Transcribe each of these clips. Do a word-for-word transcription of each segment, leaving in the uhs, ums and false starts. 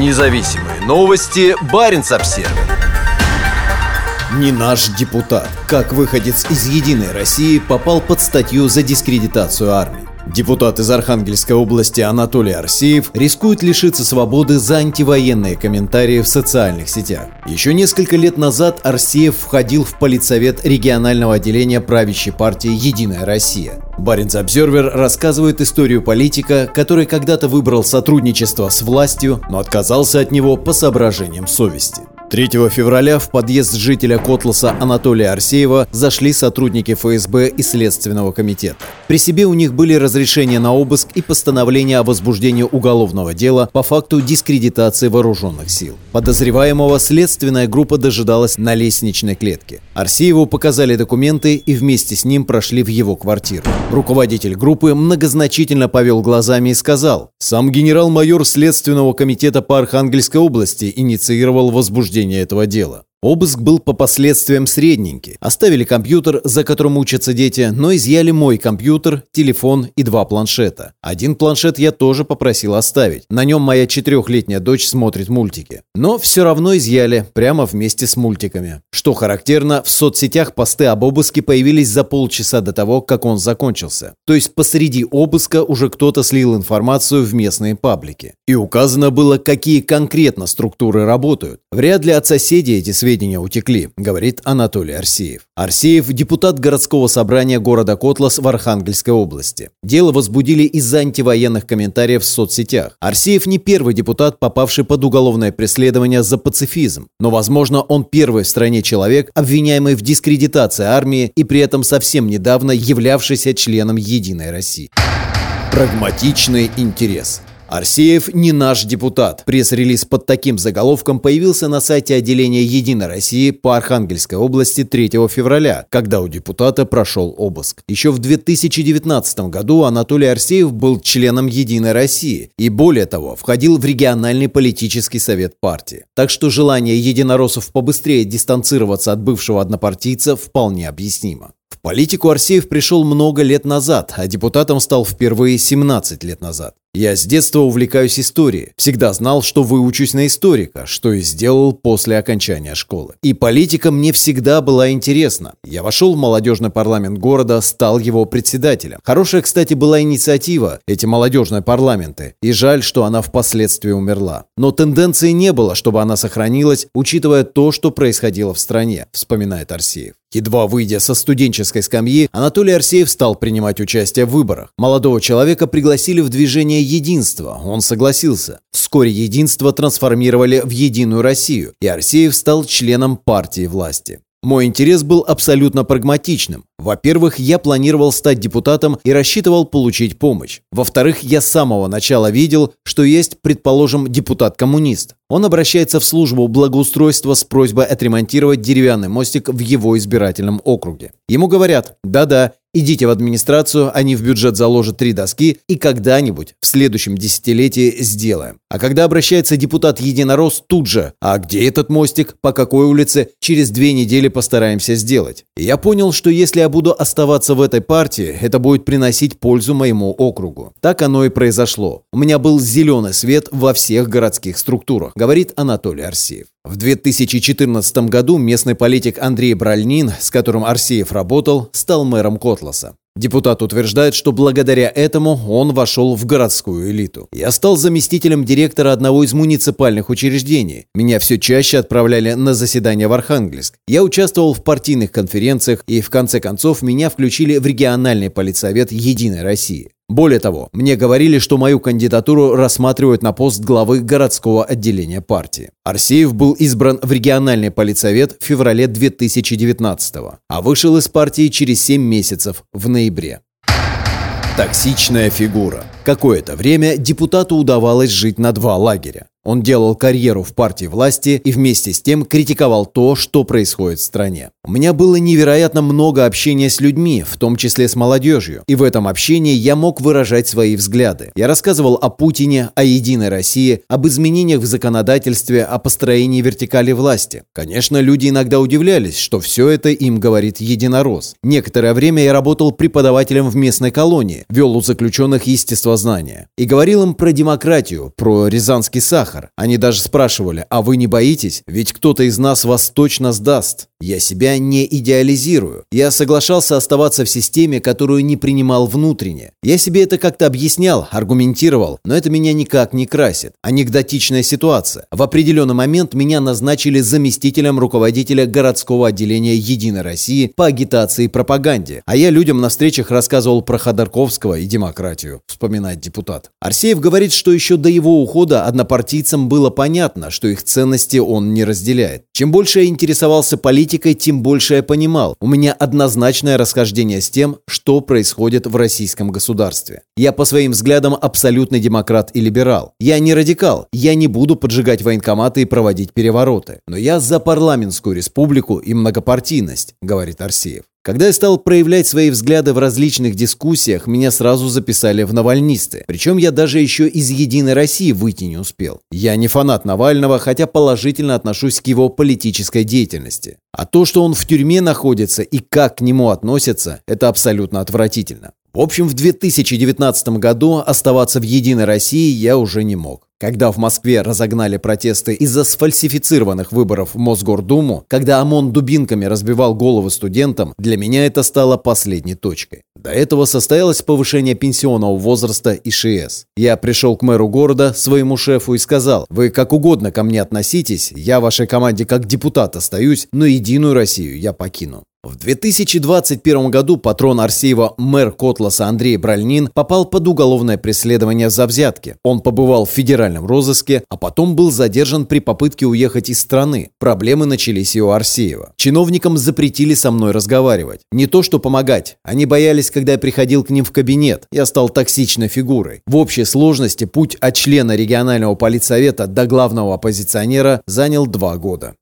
Независимые новости. Баренц-Обсервер. Не наш депутат. Как выходец из «Единой России» попал под статью за дискредитацию армии. Депутат из Архангельской области Анатолий Арсеев рискует лишиться свободы за антивоенные комментарии в социальных сетях. Еще несколько лет назад Арсеев входил в политсовет регионального отделения правящей партии «Единая Россия». Баренц-Обсервер рассказывает историю политика, который когда-то выбрал сотрудничество с властью, но отказался от него по соображениям совести. третьего февраля в подъезд жителя Котласа Анатолия Арсеева зашли сотрудники эф эс бэ и Следственного комитета. При себе у них были разрешение на обыск и постановление о возбуждении уголовного дела по факту дискредитации вооруженных сил. Подозреваемого следственная группа дожидалась на лестничной клетке. Арсееву показали документы и вместе с ним прошли в его квартиру. Руководитель группы многозначительно повел глазами и сказал: «Сам генерал-майор Следственного комитета по Архангельской области инициировал возбуждение этого дела». Обыск был по последствиям средненький. Оставили компьютер, за которым учатся дети, но изъяли мой компьютер, телефон и два планшета. Один планшет я тоже попросил оставить. На нем моя четырехлетняя дочь смотрит мультики. Но все равно изъяли, прямо вместе с мультиками. Что характерно, в соцсетях посты об обыске появились за полчаса до того, как он закончился. То есть посреди обыска уже кто-то слил информацию в местные паблики. И указано было, какие конкретно структуры работают. Вряд ли от соседей эти сведения Сведения утекли, говорит Анатолий Арсеев. Арсеев – депутат городского собрания города Котлас в Архангельской области. Дело возбудили из-за антивоенных комментариев в соцсетях. Арсеев не первый депутат, попавший под уголовное преследование за пацифизм, но, возможно, он первый в стране человек, обвиняемый в дискредитации армии и при этом совсем недавно являвшийся членом «Единой России». Прагматичный интерес. Арсеев не наш депутат. Пресс-релиз под таким заголовком появился на сайте отделения «Единой России» по Архангельской области третьего февраля, когда у депутата прошел обыск. Еще в две тысячи девятнадцатом году Анатолий Арсеев был членом «Единой России» и, более того, входил в региональный политический совет партии. Так что желание единороссов побыстрее дистанцироваться от бывшего однопартийца вполне объяснимо. В политику Арсеев пришел много лет назад, а депутатом стал впервые семнадцать лет назад. «Я с детства увлекаюсь историей. Всегда знал, что выучусь на историка, что и сделал после окончания школы. И политика мне всегда была интересна. Я вошел в молодежный парламент города, стал его председателем. Хорошая, кстати, была инициатива, эти молодежные парламенты, и жаль, что она впоследствии умерла. Но тенденции не было, чтобы она сохранилась, учитывая то, что происходило в стране», вспоминает Арсеев. Едва выйдя со студенческой скамьи, Анатолий Арсеев стал принимать участие в выборах. Молодого человека пригласили в движение «Единство», он согласился. Вскоре «Единство» трансформировали в «Единую Россию», и Арсеев стал членом партии власти. «Мой интерес был абсолютно прагматичным. Во-первых, я планировал стать депутатом и рассчитывал получить помощь. Во-вторых, я с самого начала видел, что есть, предположим, депутат-коммунист. Он обращается в службу благоустройства с просьбой отремонтировать деревянный мостик в его избирательном округе. Ему говорят: да-да, идите в администрацию, они в бюджет заложат три доски и когда-нибудь в следующем десятилетии сделаем. А когда обращается депутат-единорос, тут же: а где этот мостик, по какой улице, через две недели постараемся сделать. И я понял, что если я буду оставаться в этой партии, это будет приносить пользу моему округу. Так оно и произошло. У меня был зеленый свет во всех городских структурах», говорит Анатолий Арсеев. В две тысячи четырнадцатом году местный политик Андрей Бральнин, с которым Арсеев работал, стал мэром Котласа. Депутат утверждает, что благодаря этому он вошел в городскую элиту. «Я стал заместителем директора одного из муниципальных учреждений. Меня все чаще отправляли на заседания в Архангельск. Я участвовал в партийных конференциях и, в конце концов, меня включили в региональный политсовет «Единой России». Более того, мне говорили, что мою кандидатуру рассматривают на пост главы городского отделения партии». Арсеев был избран в региональный политсовет в феврале две тысячи девятнадцатого, а вышел из партии через семь месяцев, в ноябре. Токсичная фигура. Какое-то время депутату удавалось жить на два лагеря. Он делал карьеру в партии власти и вместе с тем критиковал то, что происходит в стране. «У меня было невероятно много общения с людьми, в том числе с молодежью, и в этом общении я мог выражать свои взгляды. Я рассказывал о Путине, о «Единой России», об изменениях в законодательстве, о построении вертикали власти. Конечно, люди иногда удивлялись, что все это им говорит единорос. Некоторое время я работал преподавателем в местной колонии, вел у заключенных естествознание и говорил им про демократию, про рязанский сахар, сахар. Они даже спрашивали: а вы не боитесь? Ведь кто-то из нас вас точно сдаст. Я себя не идеализирую. Я соглашался оставаться в системе, которую не принимал внутренне. Я себе это как-то объяснял, аргументировал, но это меня никак не красит. Анекдотичная ситуация. В определенный момент меня назначили заместителем руководителя городского отделения «Единой России» по агитации и пропаганде. А я людям на встречах рассказывал про Ходорковского и демократию, вспоминает депутат. Арсеев говорит, что еще до его ухода однопартийцам было понятно, что их ценности он не разделяет. Чем больше я интересовался политикой, тем больше я понимал. У меня однозначное расхождение с тем, что происходит в российском государстве. Я по своим взглядам абсолютный демократ и либерал. Я не радикал, я не буду поджигать военкоматы и проводить перевороты. Но я за парламентскую республику и многопартийность, говорит Арсеев. Когда я стал проявлять свои взгляды в различных дискуссиях, меня сразу записали в навальнисты. Причем я даже еще из «Единой России» выйти не успел. Я не фанат Навального, хотя положительно отношусь к его политической деятельности. А то, что он в тюрьме находится и как к нему относятся, это абсолютно отвратительно. В общем, в две тысячи девятнадцатом году оставаться в «Единой России» я уже не мог. Когда в Москве разогнали протесты из-за сфальсифицированных выборов в Мосгордуму, когда ОМОН дубинками разбивал головы студентам, для меня это стало последней точкой. До этого состоялось повышение пенсионного возраста и ШС. Я пришел к мэру города, своему шефу, и сказал: вы как угодно ко мне относитесь, я в вашей команде как депутат остаюсь, но «Единую Россию» я покину. В две тысячи двадцать первом году патрон Арсеева, мэр Котласа Андрей Бральнин, попал под уголовное преследование за взятки. Он побывал в федеральном розыске, а потом был задержан при попытке уехать из страны. Проблемы начались и у Арсеева. Чиновникам запретили со мной разговаривать. Не то что помогать. Они боялись, когда я приходил к ним в кабинет. Я стал токсичной фигурой. В общей сложности путь от члена регионального политсовета до главного оппозиционера занял два года.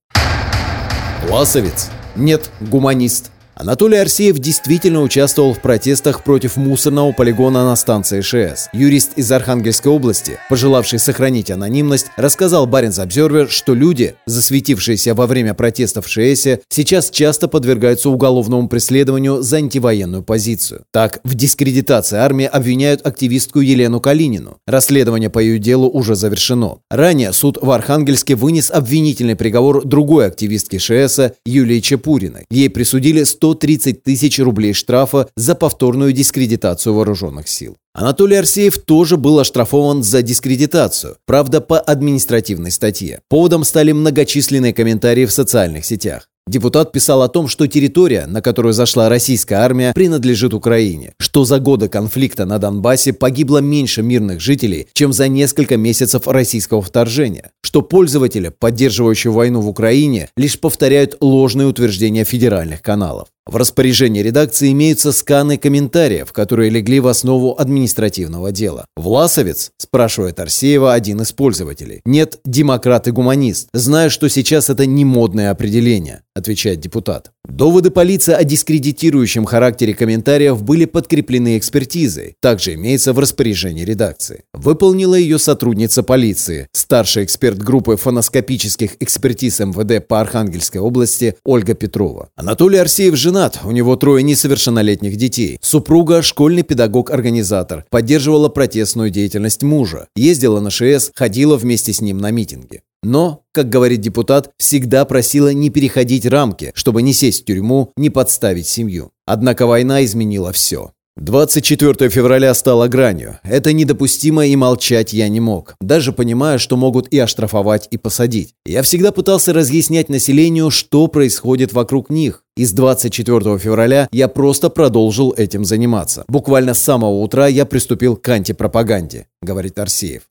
Классовец. Нет, гуманист. Анатолий Арсеев действительно участвовал в протестах против мусорного полигона на станции ШС. Юрист из Архангельской области, пожелавший сохранить анонимность, рассказал Баренц-Обсервер, что люди, засветившиеся во время протестов в ШСе, сейчас часто подвергаются уголовному преследованию за антивоенную позицию. Так, в дискредитации армии обвиняют активистку Елену Калинину. Расследование по ее делу уже завершено. Ранее суд в Архангельске вынес обвинительный приговор другой активистке ШСа Юлии Чепуриной. Ей присудили сто тридцать тысяч рублей штрафа за повторную дискредитацию вооруженных сил. Анатолий Арсеев тоже был оштрафован за дискредитацию, правда, по административной статье. Поводом стали многочисленные комментарии в социальных сетях. Депутат писал о том, что территория, на которую зашла российская армия, принадлежит Украине, что за годы конфликта на Донбассе погибло меньше мирных жителей, чем за несколько месяцев российского вторжения, что пользователи, поддерживающие войну в Украине, лишь повторяют ложные утверждения федеральных каналов. В распоряжении редакции имеются сканы комментариев, которые легли в основу административного дела. «Власовец?» – спрашивает Арсеева один из пользователей. «Нет, демократ и гуманист. Знаю, что сейчас это не модное определение», – отвечает депутат. Доводы полиции о дискредитирующем характере комментариев были подкреплены экспертизой, также имеется в распоряжении редакции. Выполнила ее сотрудница полиции, старший эксперт группы фоноскопических экспертиз МВД по Архангельской области Ольга Петрова. Анатолий Арсеев женат, у него трое несовершеннолетних детей. Супруга – школьный педагог-организатор, поддерживала протестную деятельность мужа, ездила на ШС, ходила вместе с ним на митинги. Но, как говорит депутат, всегда просила не переходить рамки, чтобы не сесть в тюрьму, не подставить семью. Однако война изменила все. двадцать четвёртого февраля стало гранью. Это недопустимо, и молчать я не мог, даже понимая, что могут и оштрафовать, и посадить. Я всегда пытался разъяснять населению, что происходит вокруг них. И с двадцать четвёртого февраля я просто продолжил этим заниматься. Буквально с самого утра я приступил к антипропаганде, говорит Арсеев.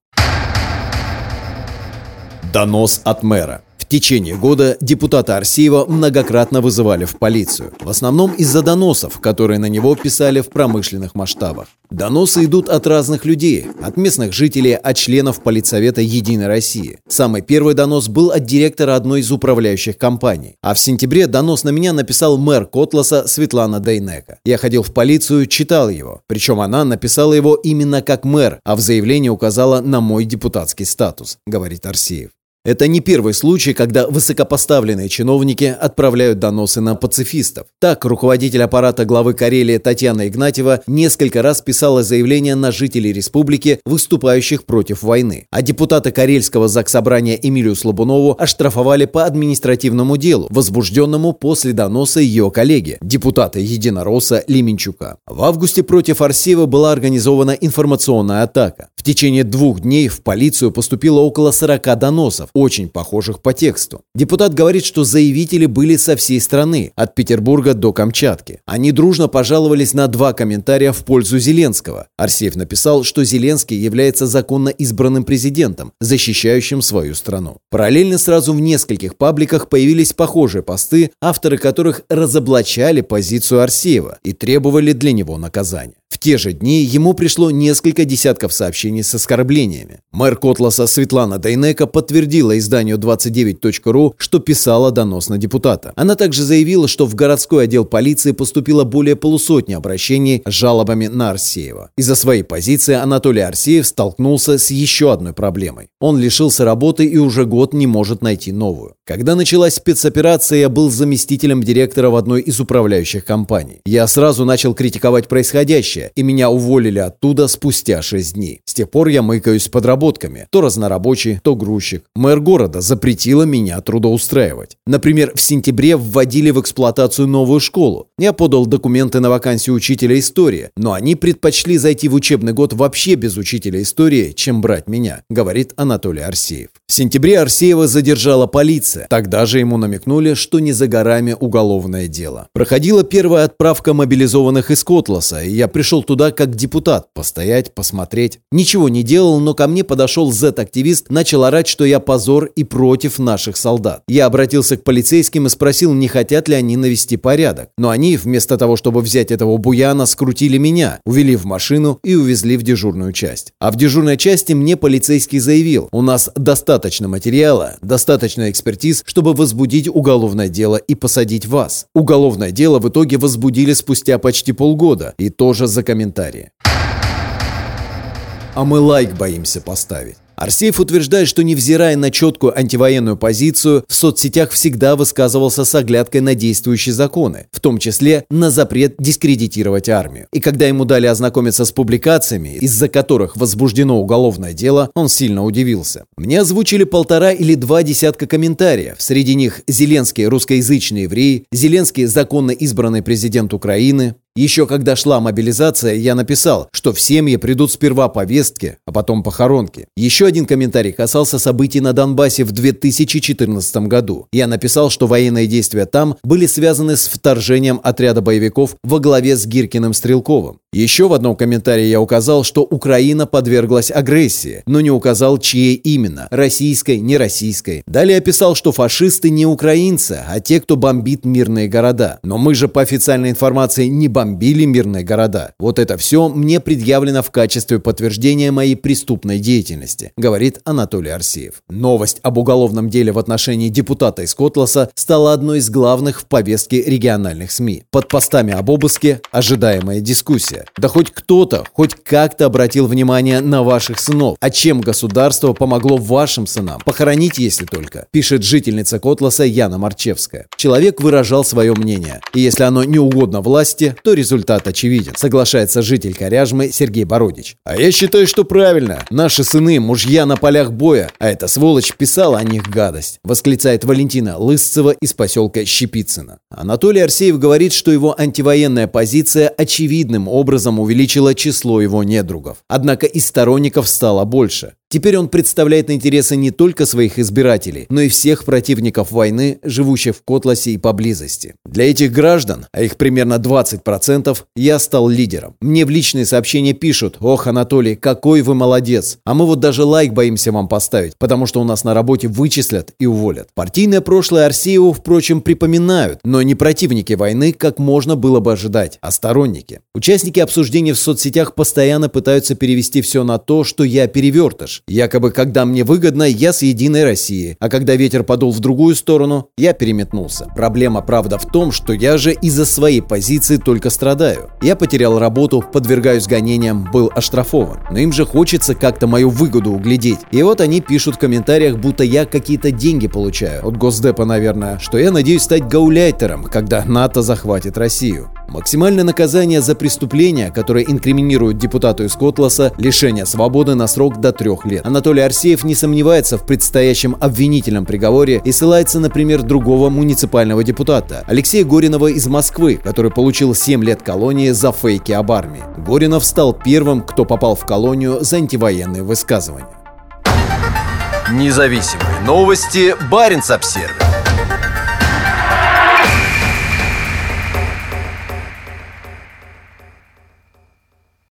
Донос от мэра. В течение года депутата Арсеева многократно вызывали в полицию. В основном из-за доносов, которые на него писали в промышленных масштабах. Доносы идут от разных людей, от местных жителей, от членов политсовета «Единой России». Самый первый донос был от директора одной из управляющих компаний. А в сентябре донос на меня написал мэр Котласа Светлана Дейнека. Я ходил в полицию, читал его. Причем она написала его именно как мэр, а в заявлении указала на мой депутатский статус, говорит Арсеев. Это не первый случай, когда высокопоставленные чиновники отправляют доносы на пацифистов. Так, руководитель аппарата главы Карелии Татьяна Игнатьева несколько раз писала заявления на жителей республики, выступающих против войны. А депутата Карельского Заксобрания Эмилию Слабунову оштрафовали по административному делу, возбужденному после доноса ее коллеги, депутата единоросса Лименчука. В августе против Арсеева была организована информационная атака. В течение двух дней в полицию поступило около сорока доносов, очень похожих по тексту. Депутат говорит, что заявители были со всей страны, от Петербурга до Камчатки. Они дружно пожаловались на два комментария в пользу Зеленского. Арсеев написал, что Зеленский является законно избранным президентом, защищающим свою страну. Параллельно сразу в нескольких пабликах появились похожие посты, авторы которых разоблачали позицию Арсеева и требовали для него наказания. В те же дни ему пришло несколько десятков сообщений с оскорблениями. Мэр Котласа Светлана Дейнека подтвердила изданию двадцать девять точка ру, что писала донос на депутата. Она также заявила, что в городской отдел полиции поступило более полусотни обращений с жалобами на Арсеева. Из-за своей позиции Анатолий Арсеев столкнулся с еще одной проблемой. Он лишился работы и уже год не может найти новую. Когда началась спецоперация, я был заместителем директора в одной из управляющих компаний. Я сразу начал критиковать происходящее, и меня уволили оттуда спустя шесть дней. С тех пор я мыкаюсь с подработками. То разнорабочий, то грузчик. Мэр города запретила меня трудоустраивать. Например, в сентябре вводили в эксплуатацию новую школу. Я подал документы на вакансию учителя истории, но они предпочли зайти в учебный год вообще без учителя истории, чем брать меня, говорит Анатолий Арсеев. В сентябре Арсеева задержала полиция. Тогда же ему намекнули, что не за горами уголовное дело. Проходила первая отправка мобилизованных из Котласа, и я пришел Пришел туда как депутат, постоять, посмотреть. Ничего не делал, но ко мне подошел зет-активист, начал орать, что я позор и против наших солдат. Я обратился к полицейским и спросил, не хотят ли они навести порядок. Но они, вместо того, чтобы взять этого буяна, скрутили меня, увели в машину и увезли в дежурную часть. А в дежурной части мне полицейский заявил, у нас достаточно материала, достаточно экспертиз, чтобы возбудить уголовное дело и посадить вас. Уголовное дело в итоге возбудили спустя почти полгода, и тоже за комментарии. А мы лайк боимся поставить. Арсеев утверждает, что невзирая на четкую антивоенную позицию, в соцсетях всегда высказывался с оглядкой на действующие законы, в том числе на запрет дискредитировать армию. И когда ему дали ознакомиться с публикациями, из-за которых возбуждено уголовное дело, он сильно удивился. Мне озвучили полтора или два десятка комментариев. Среди них «Зеленский русскоязычный еврей», «Зеленский законно избранный президент Украины». Еще когда шла мобилизация, я написал, что в семьи придут сперва повестки, а потом похоронки. Еще один комментарий касался событий на Донбассе в две тысячи четырнадцатом году. Я написал, что военные действия там были связаны с вторжением отряда боевиков во главе с Гиркиным-Стрелковым. Еще в одном комментарии я указал, что Украина подверглась агрессии, но не указал, чьей именно – российской, нероссийской. Далее писал, что фашисты не украинцы, а те, кто бомбит мирные города. Но мы же по официальной информации не бомбили мирные города. Вот это все мне предъявлено в качестве подтверждения моей преступной деятельности, говорит Анатолий Арсеев. Новость об уголовном деле в отношении депутата из Котласа стала одной из главных в повестке региональных СМИ. Под постами об обыске ожидаемая дискуссия. Да хоть кто-то, хоть как-то обратил внимание на ваших сынов. А чем государство помогло вашим сынам? Похоронить, если только, пишет жительница Котласа Яна Марчевская. Человек выражал свое мнение. И если оно не угодно власти, то результат очевиден, соглашается житель Коряжмы Сергей Бородич. А я считаю, что правильно. Наши сыны, мужья на полях боя. А эта сволочь писала о них гадость, восклицает Валентина Лысцева из поселка Щепицыно. Анатолий Арсеев говорит, что его антивоенная позиция очевидным образом образом увеличило число его недругов. Однако и сторонников стало больше. Теперь он представляет интересы не только своих избирателей, но и всех противников войны, живущих в Котласе и поблизости. Для этих граждан, а их примерно двадцать процентов, я стал лидером. Мне в личные сообщения пишут: «Ох, Анатолий, какой вы молодец! А мы вот даже лайк боимся вам поставить, потому что у нас на работе вычислят и уволят». Партийное прошлое Арсееву, впрочем, припоминают, но не противники войны, как можно было бы ожидать, а сторонники. Участники обсуждений в соцсетях постоянно пытаются перевести все на то, что я перевертыш. молодежь. Якобы, когда мне выгодно, я с Единой России, а когда ветер подул в другую сторону, я переметнулся. Проблема, правда, в том, что я же из-за своей позиции только страдаю. Я потерял работу, подвергаюсь гонениям, был оштрафован. Но им же хочется как-то мою выгоду углядеть. И вот они пишут в комментариях, будто я какие-то деньги получаю. От Госдепа, наверное, что я надеюсь стать гауляйтером, когда НАТО захватит Россию. Максимальное наказание за преступление, которое инкриминирует депутату из Котласа, лишение свободы на срок до трех лет. Анатолий Арсеев не сомневается в предстоящем обвинительном приговоре и ссылается на пример другого муниципального депутата, Алексея Горинова из Москвы, который получил семь лет колонии за фейки об армии. Горинов стал первым, кто попал в колонию за антивоенные высказывания. Независимые новости. Баренц-Обсервер.